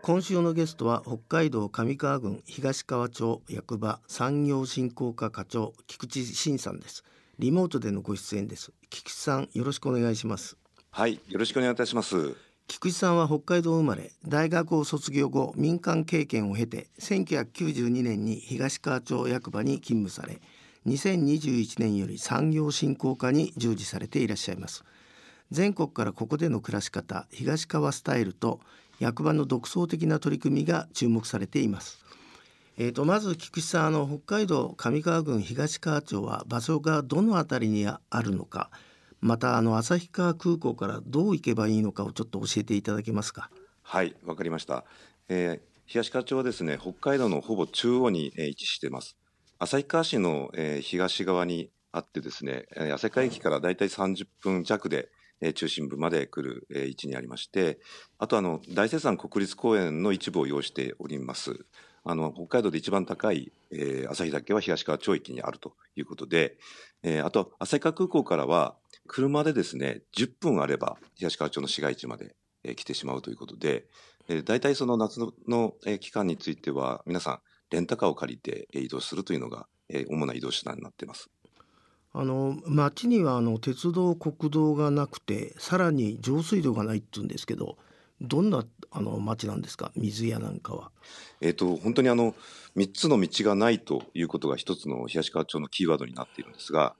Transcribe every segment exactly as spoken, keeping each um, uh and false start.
今週のゲストは北海道上川郡東川町役場産業振興課課長菊池真さんです。リモートでのご出演です。菊池さん、よろしくお願いします。はい、よろしくお願いいたします。菊池さんは北海道生まれ、大学を卒業後民間経験を経てせんきゅうひゃくきゅうじゅうにねんに東川町役場に勤務され、にせんにじゅういちねんより産業振興課に従事されていらっしゃいます。全国からここでの暮らし方、東川スタイルと役場の独創的な取り組みが注目されています。えー、とまず菊池さん、あの北海道上川郡東川町は場所がどのあたりにあるのか、またあの旭川空港からどう行けばいいのかをちょっと教えていただけますか。はい、わかりました。えー、東川町はですね、北海道のほぼ中央に、えー、位置しています。旭川市の、えー、東側にあってですね、えー、旭川駅からだいたいさんじゅっぷんじゃくで中心部まで来る位置にありまして、あとあの大雪山国立公園の一部を要しております。あの北海道で一番高い、えー、旭岳は東川町域にあるということで、えー、あと旭川空港からは車でですねじゅっぷんあれば東川町の市街地まで、えー、来てしまうということで、えー、大体その夏の、の、えー、期間については皆さんレンタカーを借りて移動するというのが、えー、主な移動手段になっています。あの町にはあの鉄道国道がなくて、さらに上水道がないって言うんですけど、どんなあの町なんですか、水やなんかは。えーと、本当にあのみっつの道がないということが一つの東川町のキーワードになっているんですが、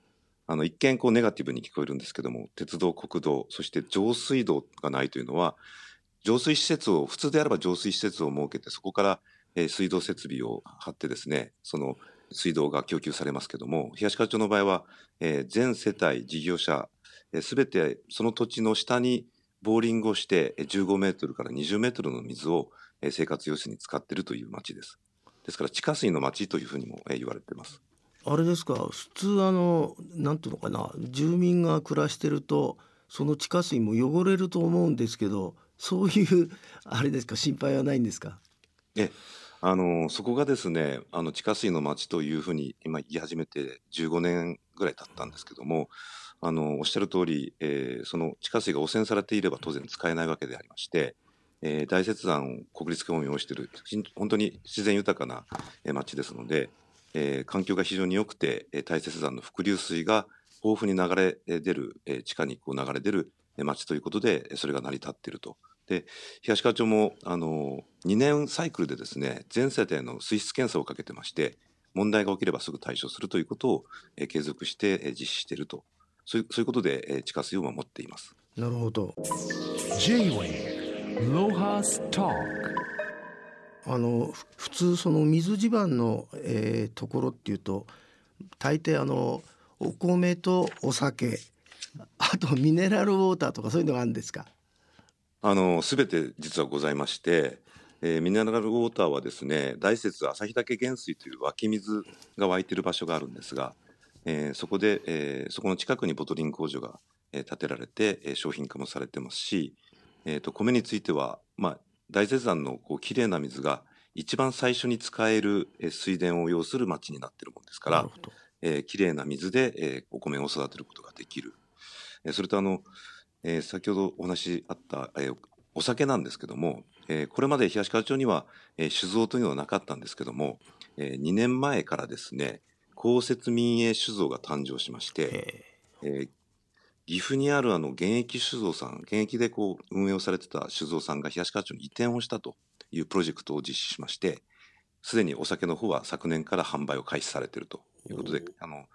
あの一見こうネガティブに聞こえるんですけども、鉄道国道そして上水道がないというのは、上水施設を普通であれば上水施設を設けてそこから、えー、水道設備を張ってですね、その水道が供給されますけども、東川町の場合は、えー、全世帯事業者すべ、えー、てその土地の下にボーリングをしてじゅうごメートルからにじゅうメートルの水を、えー、生活用水に使っているという町です。ですから地下水の町というふうにも、えー、言われています。あれですか、普通あのなんていうのかな、住民が暮らしてるとその地下水も汚れると思うんですけど、そういうあれですか、心配はないんですか。えあのそこがですね、あの地下水の町というふうに今言い始めてじゅうごねんぐらい経ったんですけども、あのおっしゃる通り、えー、その地下水が汚染されていれば当然使えないわけでありまして、えー、大雪山国立公園を擁している本当に自然豊かな町ですので、えー、環境が非常に良くて、大雪山の伏流水が豊富に流れ出る、えー、地下にこう流れ出る町ということで、それが成り立っていると。で東川町もあのにねんサイクルでですね、全世帯の水質検査をかけてまして、問題が起きればすぐ対処するということをえ継続してえ実施していると、そういう、そういうことでえ地下水を守っています。なるほど。 J-Way ロハストーク、あの普通その水地盤の、えー、ところっていうと大抵あのお米とお酒、あとミネラルウォーターとかそういうのがあるんですか。あの全て実はございまして、えー、ミネラルウォーターはですね、大雪旭岳源水という湧き水が湧いている場所があるんですが、えー、そこで、えー、そこの近くにボトリング工場が、えー、建てられて、えー、商品化もされてますし、えー、と米については、まあ、大雪山のこうきれいな水が一番最初に使える、えー、水田を要する町になっているものですから、えー、きれいな水で、えー、お米を育てることができる、えー、それとあのえー、先ほどお話あった、えー、お酒なんですけども、えー、これまで東川町には、えー、酒造というのはなかったんですけども、えー、にねんまえからですね、公設民営酒造が誕生しまして、えー、岐阜にあるあの現役酒造さん、現役でこう運営をされてた酒造さんが東川町に移転をしたというプロジェクトを実施しまして、すでにお酒の方は昨年から販売を開始されているということで、あの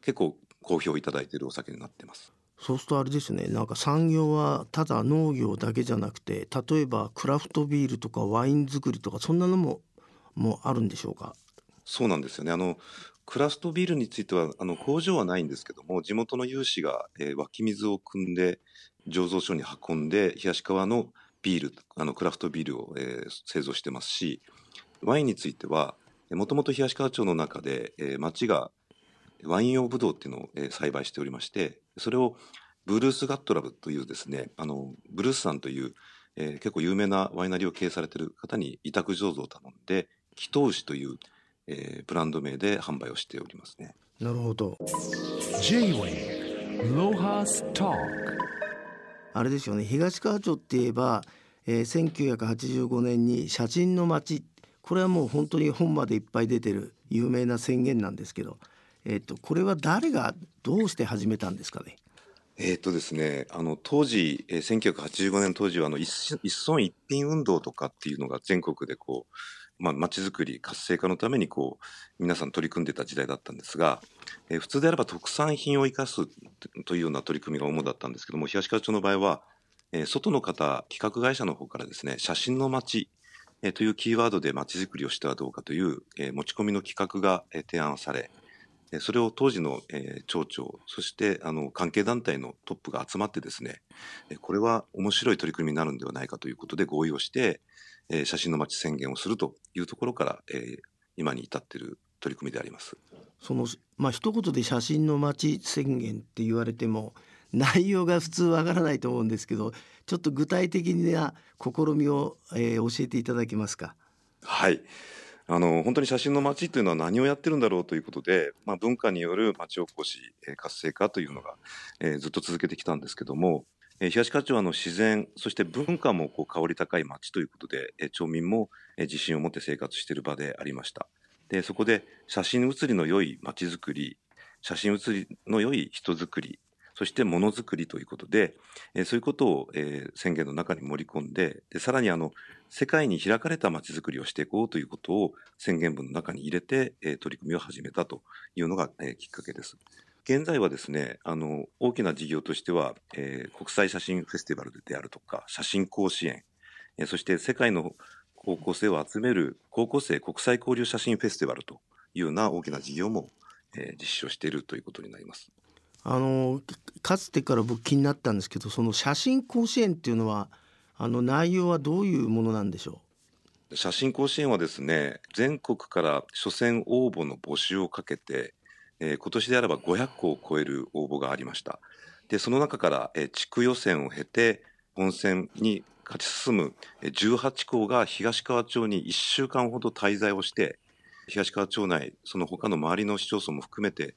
結構好評いただいているお酒になっています。そうするとあれですね、なんか産業はただ農業だけじゃなくて、例えばクラフトビールとかワイン作りとか、そんなのも、もうあるんでしょうか。そうなんですよね。あのクラフトビールについてはあの工場はないんですけども、地元の有志が、えー、湧き水を汲んで醸造所に運んで、東川のビール、あのクラフトビールを、えー、製造してますし、ワインについてはもともと東川町の中で、えー、町がワイン用ブドウっていうのを栽培しておりまして、それをブルースガットラブというですね、あのブルースさんという、えー、結構有名なワイナリーを経営されている方に委託醸造を頼んで、木頭牛という、えー、ブランド名で販売をしておりますね。なるほど。 J-Way ロハストーク、あれですよね、東川町っていえば、えー、せんきゅうひゃくはちじゅうごねんに写真の街、これはもう本当に本までいっぱい出てる有名な宣言なんですけど、えー、とこれは誰がどうして始めたんですかね。えーとですね、あの当時、えー、せんきゅうひゃくはちじゅうごねん当時はあの 一, 一村一品運動とかっていうのが全国でこう、まあ、町づくり活性化のためにこう皆さん取り組んでた時代だったんですが、えー、普通であれば特産品を生かすというような取り組みが主だったんですけども、東川町の場合は、えー、外の方、企画会社の方からですね、写真の街、えー、というキーワードで町づくりをしてはどうかという、えー、持ち込みの企画が、えー、提案され、それを当時の、えー、町長、そしてあの関係団体のトップが集まってですね、これは面白い取り組みになるんではないかということで合意をして、えー、写真の街宣言をするというところから、えー、今に至っている取り組みであります。その、まあ、一言で写真の街宣言って言われても内容が普通わからないと思うんですけど、ちょっと具体的な試みを、えー、教えていただけますか。はい、あの本当に写真の街というのは何をやってるんだろうということで、まあ、文化による町おこし、えー、活性化というのが、えー、ずっと続けてきたんですけども、えー、東川町はあの自然そして文化もこう香り高い町ということで、えー、町民も、えー、自信を持って生活している場でありました。でそこで写真写りの良い町づくり、写真写りの良い人づくり、そしてものづくりということで、えー、そういうことを、えー、宣言の中に盛り込んで、でさらにあの世界に開かれたまちづくりをしていこうということを宣言文の中に入れて、えー、取り組みを始めたというのが、えー、きっかけです。現在はですね、あの大きな事業としては、えー、国際写真フェスティバルであるとか写真甲子園、えー、そして世界の高校生を集める高校生国際交流写真フェスティバルというような大きな事業も、えー、実施をしているということになります。あのかつてから僕気になったんですけど、その写真甲子園っていうのはあの内容はどういうものなんでしょう。写真甲子園はですね、全国から初戦応募の募集をかけて、えー、今年であればごひゃっこを超える応募がありました。でその中から、えー、地区予選を経て本戦に勝ち進むじゅうはちこうが東川町にいっしゅうかんほど滞在をして、東川町内その他の周りの市町村も含めて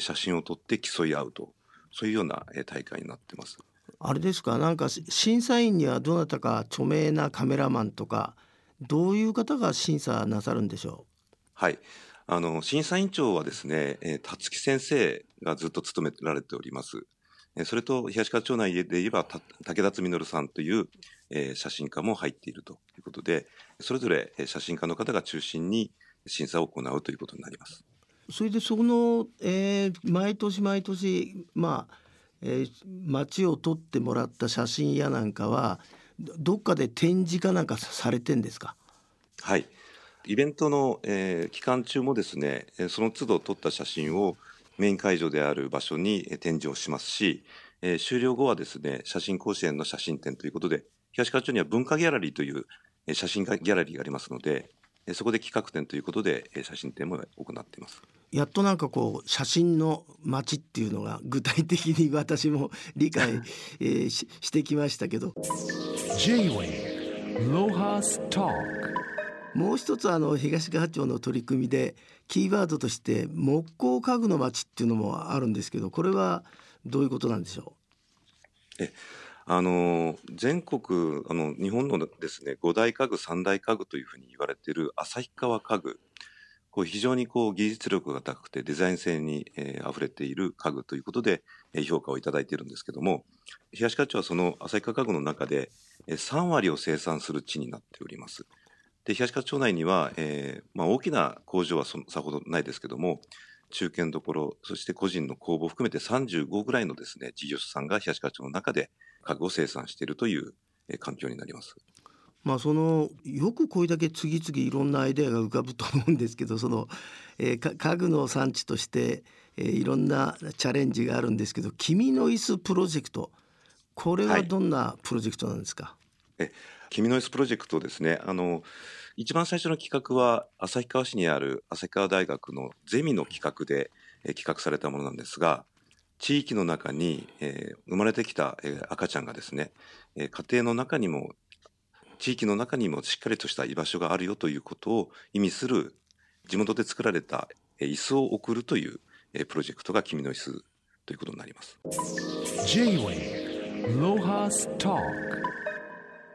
写真を撮って競い合うと、そういうような大会になってます。あれですか、なんか審査員にはどなたか著名なカメラマンとかどういう方が審査なさるんでしょう。はい、あの審査委員長はですね、辰木先生がずっと務められております。それと東川町内で言えば武田実さんという写真家も入っているということで、それぞれ写真家の方が中心に審査を行うということになります。それでその、えー、毎年毎年、まあえー、街を撮ってもらった写真やなんかはどっかで展示かなんかされてんですか。はい、イベントの、えー、期間中もですね、その都度撮った写真をメイン会場である場所に展示をしますし、えー、終了後はですね、写真甲子園の写真展ということで、東川町には文化ギャラリーという写真ギャラリーがありますので、そこで企画展ということで写真展も行っています。やっとなんかこう写真の街っていうのが具体的に私も理解、えー、し, してきましたけど、もう一つあの東川町の取り組みでキーワードとして木工家具の街っていうのもあるんですけど、これはどういうことなんでしょう。えあの全国あの日本のですね、ごだいかぐさんだいかぐというふうに言われている旭川家具、こう非常にこう技術力が高くてデザイン性に、えー、あふれている家具ということで、えー、評価をいただいているんですけども、東川町はその旭川家具の中で、えー、さんわりを生産する地になっております。で東川町内には、えーまあ、大きな工場はそさほどないですけども、中堅どころ、そして個人の工房含めてさんじゅうごぐらいのですね、事業者さんが東川町の中で家具を生産しているという環境になります。まあ、そのよくこれだけ次々いろんなアイデアが浮かぶと思うんですけど、その、えー、家具の産地として、えー、いろんなチャレンジがあるんですけど、君の椅子プロジェクト、これはどんなプロジェクトなんですか。はい、え君の椅子プロジェクトですね、あの一番最初の企画は旭川市にある旭川大学のゼミの企画で、えー、企画されたものなんですが、地域の中に、えー、生まれてきた、えー、赤ちゃんがですね、えー、家庭の中にも地域の中にもしっかりとした居場所があるよということを意味する、地元で作られた、えー、椅子を贈るという、えー、プロジェクトが君の椅子ということになります。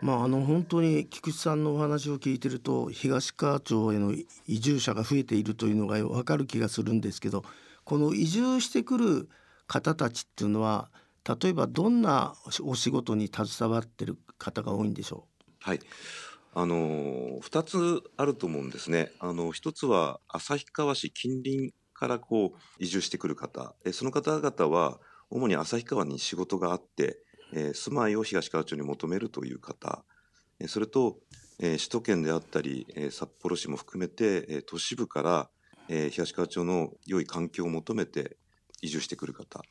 まあ、あの本当に菊池さんのお話を聞いてると東川町への移住者が増えているというのが分かる気がするんですけど、この移住してくる方たちっていうのは例えばどんなお仕事に携わってる方が多いんでしょう？はい、あのー、ふたつあると思うんですね。あのひとつは旭川市近隣からこう移住してくる方、えその方々は主に旭川に仕事があってえー、住まいを東川町に求めるという方、えー、それと、えー、首都圏であったり、えー、札幌市も含めて、えー、都市部から、えー、東川町の良い環境を求めて移住してくる方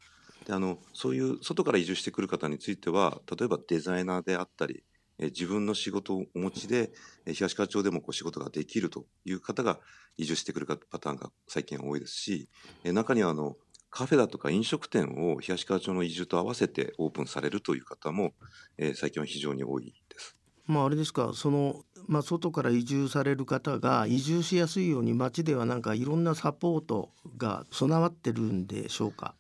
で、あのそういう外から移住してくる方については例えばデザイナーであったり、えー、自分の仕事をお持ちで、えー、東川町でもこう仕事ができるという方が移住してくるパターンが最近多いですし、えー、中にはあのカフェだとか飲食店を東川町の移住と合わせてオープンされるという方も、えー、最近は非常に多いです。まあ、あれですか、その、まあ、外から移住される方が移住しやすいように町ではなんかいろんなサポートが備わってるんでしょうか？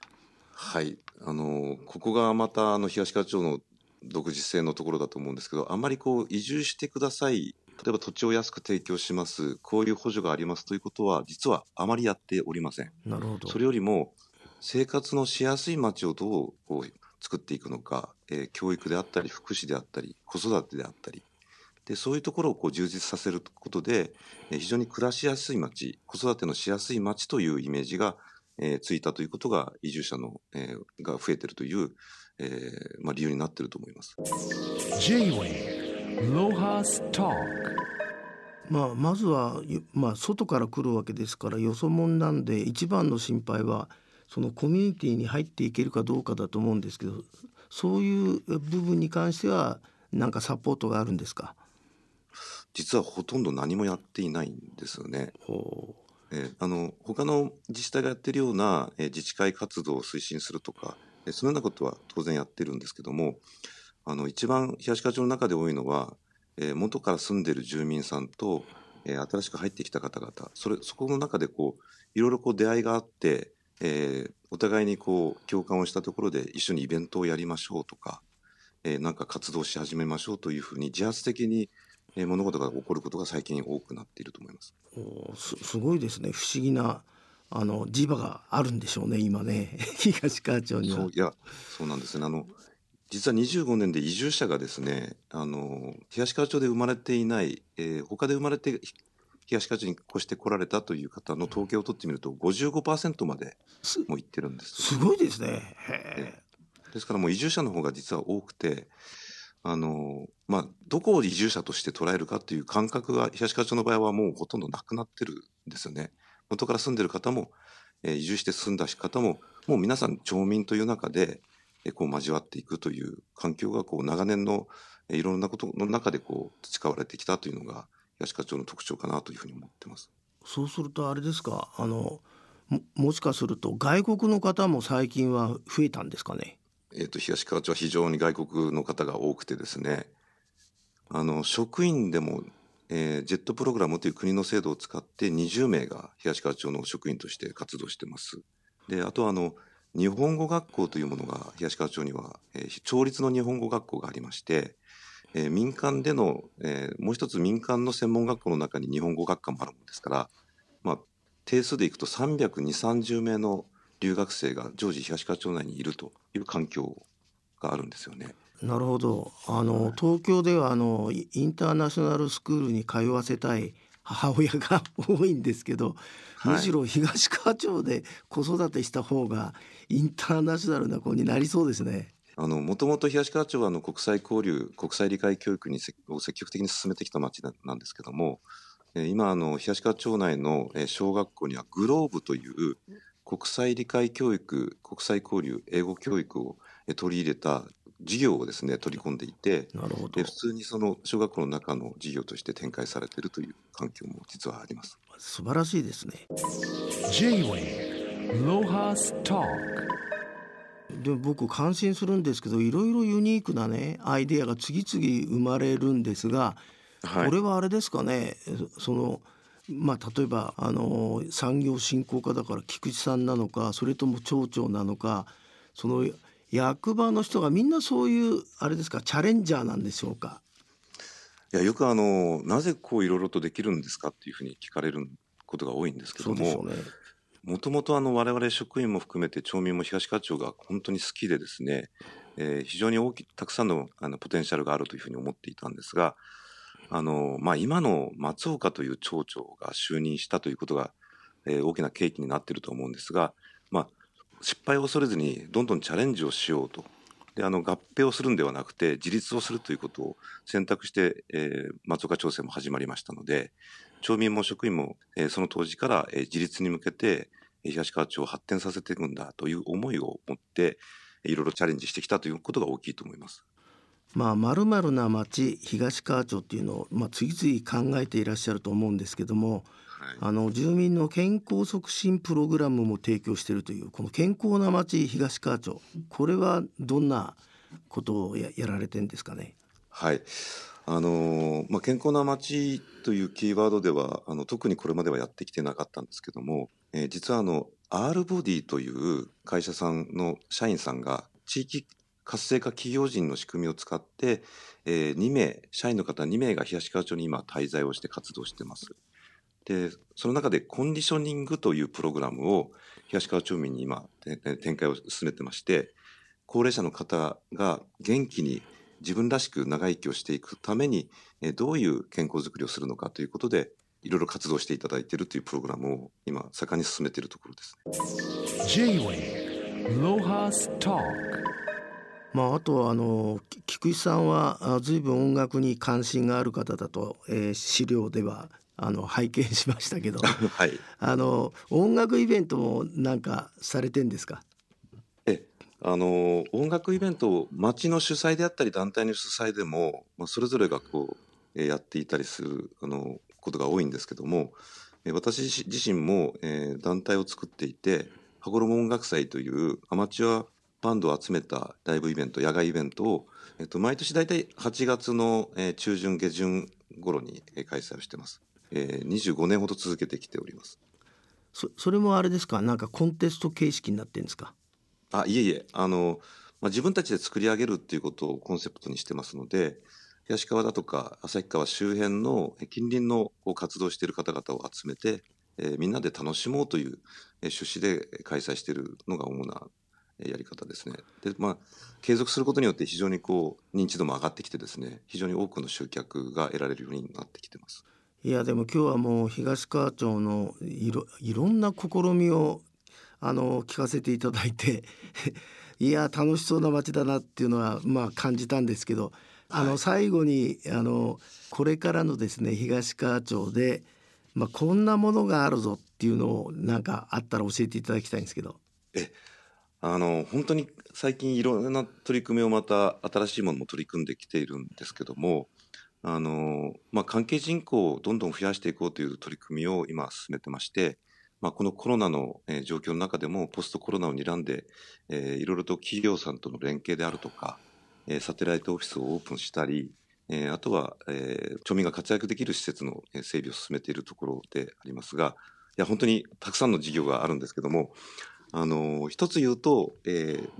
はい、あのここがまたあの東川町の独自性のところだと思うんですけど、あんまりこう移住してください、例えば土地を安く提供します、こういう補助がありますということは実はあまりやっておりません。なるほど。それよりも生活のしやすい街をどうこう作っていくのか、えー、教育であったり福祉であったり子育てであったりで、そういうところをこう充実させることで、えー、非常に暮らしやすい街、子育てのしやすい街というイメージが、えー、ついたということが移住者の、えー、が増えているという、えーまあ、理由になっていると思います。J-Way ロハストーク、まあ、まずは、まあ、外から来るわけですからよそ者なんで、一番の心配はそのコミュニティに入っていけるかどうかだと思うんですけど、そういう部分に関しては何かサポートがあるんですか？実はほとんど何もやっていないんですよね。ほう、えー、あの他の自治体がやってるような、えー、自治会活動を推進するとか、えー、そのようなことは当然やってるんですけども、あの一番東川町の中で多いのは、えー、元から住んでる住民さんと、えー、新しく入ってきた方々、それそこの中でこういろいろこう出会いがあって。えー、お互いにこう共感をしたところで一緒にイベントをやりましょうとか、えー、なんか活動し始めましょうというふうに自発的に、えー、物事が起こることが最近多くなっていると思います。お す, すごいですね。不思議なあの磁場があるんでしょうね今ね東川町には。そういやそうなんですね。あの実はにじゅうごねんで移住者がですね、あの東川町で生まれていない、えー、他で生まれて東川町に越してこられたという方の統計を取ってみると ごじゅうごパーセント までもういってるんです。すごいですね。へえ。ですからもう移住者の方が実は多くて、あの、まあ、どこを移住者として捉えるかという感覚が東川町の場合はもうほとんどなくなってるんですよね。元から住んでる方も、えー、移住して住んだ方ももう皆さん町民という中で、えー、こう交わっていくという環境がこう長年の、えー、いろんなことの中でこう培われてきたというのが東川町の特徴かなというふうに思ってます。そうするとあれですか、あの も, もしかすると外国の方も最近は増えたんですかね？えーと、東川町は非常に外国の方が多くてですね、あの職員でも、えー、ジェットプログラムという国の制度を使ってにじゅうめいが東川町の職員として活動してます。であとはあの日本語学校というものが東川町には、えー、町立の日本語学校がありまして、えー、民間での、えー、もう一つ民間の専門学校の中に日本語学科もあるものですから、まあ、定数でいくとさんびゃくにじゅう、さんじゅうめいの留学生が常時東川町内にいるという環境があるんですよね。なるほど。あの東京ではあのインターナショナルスクールに通わせたい母親が多いんですけど、はい、むしろ東川町で子育てした方がインターナショナルな子になりそうですね。もともと東川町はあの国際交流国際理解教育にを積極的に進めてきた町なんですけども、えー、今あの東川町内の小学校にはグローブという国際理解教育国際交流英語教育を取り入れた授業をですね取り込んでいて、なるほど。で普通にその小学校の中の授業として展開されているという環境も実はあります。素晴らしいですね。 J-Way ロハストークで僕感心するんですけど、いろいろユニークなねアイデアが次々生まれるんですが、はい、これはあれですかね、その、まあ、例えばあの産業振興課だから菊池さんなのか、それとも町長なのか、その役場の人がみんなそういうあれですか、チャレンジャーなんでしょうか。いや、よくあのなぜこういろいろとできるんですかっていうふうに聞かれることが多いんですけども、もともと我々職員も含めて町民も東川町が本当に好きでですね、えー、非常に大きたくさん の, あのポテンシャルがあるというふうに思っていたんですが、あの、まあ、今の松岡という町長が就任したということが、えー、大きな契機になっていると思うんですが、まあ、失敗を恐れずにどんどんチャレンジをしようと、であの合併をするんではなくて自立をするということを選択して、えー、松岡町政も始まりましたので、町民も職員も、えー、その当時から、えー、自立に向けて東川町を発展させていくんだという思いを持っていろいろチャレンジしてきたということが大きいと思います。まあ、丸々な町東川町っていうのを、まあ、次々考えていらっしゃると思うんですけども、はい、あの住民の健康促進プログラムも提供しているというこの健康な町東川町、これはどんなことを や, やられてんですかね。はい、あのまあ、健康な町というキーワードではあの特にこれまではやってきてなかったんですけども、えー、実はあの アールボディ という会社さんの社員さんが地域活性化企業人の仕組みを使って、えー、にめい社員の方にめいが東川町に今滞在をして活動してます。でその中でコンディショニングというプログラムを東川町民に今展開を進めてまして、高齢者の方が元気に自分らしく長生きをしていくためにどういう健康づくりをするのかということでいろいろ活動していただいているというプログラムを今盛んに進めているところです。 J-Way ロハストーク。まあ、あとはあの菊池さんは随分音楽に関心がある方だと、えー、資料ではあの拝見しましたけど、はい、あの音楽イベントもなんかされてんですか。えあの音楽イベントを町の主催であったり団体の主催でも、まあ、それぞれがこうやっていたりするあのことが多いんですけども、私自身も、えー、団体を作っていて、羽衣音楽祭というアマチュアバンドを集めたライブイベント、野外イベントを、えっと、毎年だいたいはちがつの中旬下旬頃に開催をしてます。えー、にじゅうごねんほど続けてきております。 そ, それもあれですか、なんかコンテスト形式になってるんですか。あ、いえいえ、あの、まあ、自分たちで作り上げるっていうことをコンセプトにしてますので、東川だとか旭川周辺の近隣の活動している方々を集めて、えー、みんなで楽しもうという趣旨で開催しているのが主なやり方ですね。で、まあ、継続することによって非常にこう認知度も上がってきてですね、非常に多くの集客が得られるようになってきてます。いや、でも今日はもう東川町のい ろ, いろんな試みをあの聞かせていただいていや楽しそうな町だなっていうのは、まあ、感じたんですけど、あの、はい、最後にあのこれからのですね東川町で、まあ、こんなものがあるぞっていうのをなんかあったら教えていただきたいんですけど。えあの本当に最近いろんな取り組みをまた新しいものも取り組んできているんですけども、あの、まあ、関係人口をどんどん増やしていこうという取り組みを今進めてまして、まあ、このコロナの状況の中でもポストコロナを睨んで、えー、いろいろと企業さんとの連携であるとか、えー、サテライトオフィスをオープンしたり、えー、あとは、えー、町民が活躍できる施設の整備を進めているところでありますが、いや本当にたくさんの事業があるんですけども、あの一つ言うと、えー、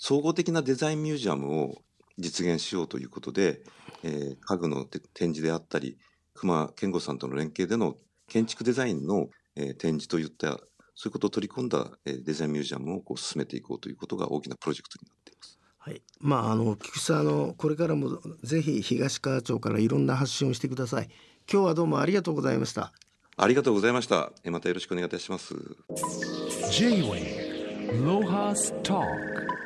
総合的なデザインミュージアムを実現しようということで、えー、家具の展示であったり熊健吾さんとの連携での建築デザインの、えー、展示といったそういうことを取り込んだ、えー、デザインミュージアムをこう進めていこうということが大きなプロジェクトになっています。はい、まあ、あの菊池さん、あのこれからもぜひ東川町からいろんな発信をしてください。今日はどうもありがとうございました。ありがとうございました。またよろしくお願いいたします。J-Way ロハストーク。